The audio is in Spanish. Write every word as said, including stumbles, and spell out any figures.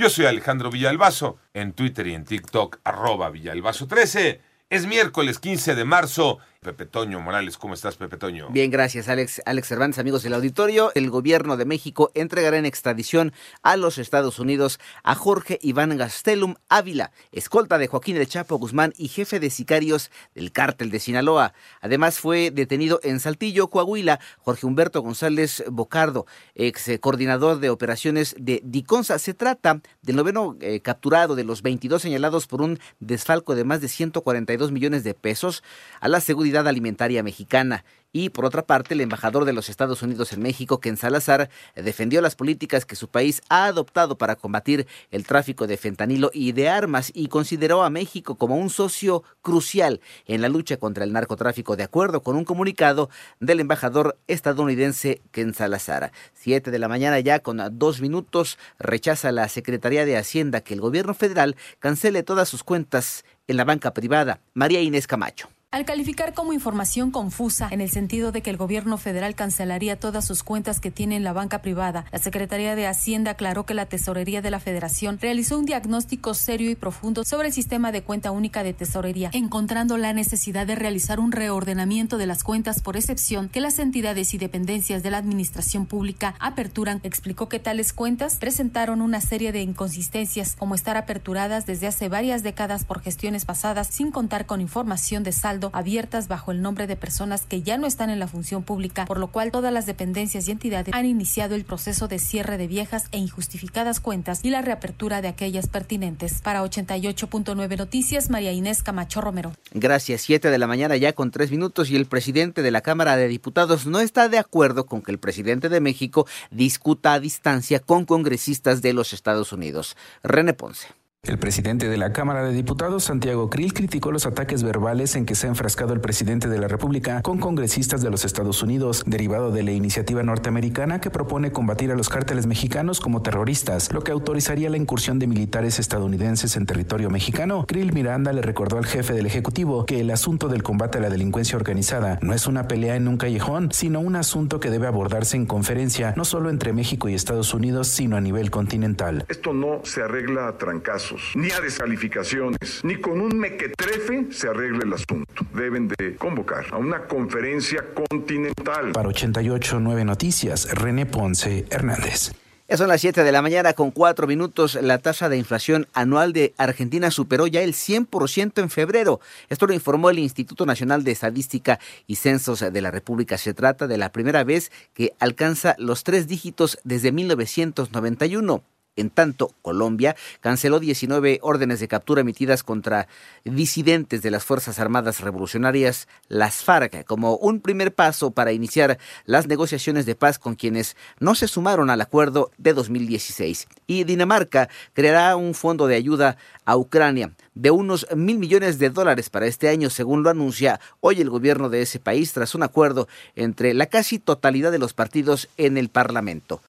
Yo soy Alejandro Villalbazo, en Twitter y en TikTok, arroba Villalbazo trece. Es miércoles quince de marzo. Pepe Toño Morales, ¿cómo estás, Pepe Toño? Bien, gracias, Alex. Alex Cervantes, amigos del auditorio. El gobierno de México entregará en extradición a los Estados Unidos a Jorge Iván Gastelum Ávila, escolta de Joaquín el Chapo Guzmán y jefe de sicarios del cártel de Sinaloa. Además, fue detenido en Saltillo, Coahuila, Jorge Humberto González Bocardo, ex coordinador de operaciones de Diconsa. Se trata del noveno eh, capturado de los veintidós señalados por un desfalco de más de ciento cuarenta y dos millones de pesos a la seguridad alimentaria mexicana. Y por otra parte, el embajador de los Estados Unidos en México, Ken Salazar, defendió las políticas que su país ha adoptado para combatir el tráfico de fentanilo y de armas y consideró a México como un socio crucial en la lucha contra el narcotráfico, de acuerdo con un comunicado del embajador estadounidense Ken Salazar. Siete de la mañana ya con dos minutos, rechaza la Secretaría de Hacienda que el gobierno federal cancele todas sus cuentas en la banca privada. María Inés Camacho. Al calificar como información confusa, en el sentido de que el gobierno federal cancelaría todas sus cuentas que tiene en la banca privada, la Secretaría de Hacienda aclaró que la Tesorería de la Federación realizó un diagnóstico serio y profundo sobre el sistema de cuenta única de tesorería, encontrando la necesidad de realizar un reordenamiento de las cuentas por excepción que las entidades y dependencias de la administración pública aperturan. Explicó que tales cuentas presentaron una serie de inconsistencias, como estar aperturadas desde hace varias décadas por gestiones pasadas sin contar con información de saldo, abiertas bajo el nombre de personas que ya no están en la función pública, por lo cual todas las dependencias y entidades han iniciado el proceso de cierre de viejas e injustificadas cuentas y la reapertura de aquellas pertinentes. Para ochenta y ocho punto nueve Noticias, María Inés Camacho Romero. Gracias. Siete de la mañana ya con tres minutos y el presidente de la Cámara de Diputados no está de acuerdo con que el presidente de México discuta a distancia con congresistas de los Estados Unidos. René Ponce. El presidente de la Cámara de Diputados, Santiago Creel, criticó los ataques verbales en que se ha enfrascado el presidente de la República con congresistas de los Estados Unidos, derivado de la iniciativa norteamericana que propone combatir a los cárteles mexicanos como terroristas, lo que autorizaría la incursión de militares estadounidenses en territorio mexicano. Creel Miranda le recordó al jefe del Ejecutivo que el asunto del combate a la delincuencia organizada no es una pelea en un callejón, sino un asunto que debe abordarse en conferencia, no solo entre México y Estados Unidos, sino a nivel continental. Esto no se arregla a trancazos, ni a descalificaciones, ni con un mequetrefe se arregle el asunto. Deben de convocar a una conferencia continental. Para ochenta y ocho punto nueve Noticias, René Ponce Hernández. Ya son las siete de la mañana con cuatro minutos. La tasa de inflación anual de Argentina superó ya el cien por ciento en febrero. Esto lo informó el Instituto Nacional de Estadística y Censos de la República. Se trata de la primera vez que alcanza los tres dígitos desde mil novecientos noventa y uno. En tanto, Colombia canceló diecinueve órdenes de captura emitidas contra disidentes de las Fuerzas Armadas Revolucionarias, las FARC, como un primer paso para iniciar las negociaciones de paz con quienes no se sumaron al acuerdo de dos mil dieciséis. Y Dinamarca creará un fondo de ayuda a Ucrania de unos mil millones de dólares para este año, según lo anuncia hoy el gobierno de ese país tras un acuerdo entre la casi totalidad de los partidos en el Parlamento.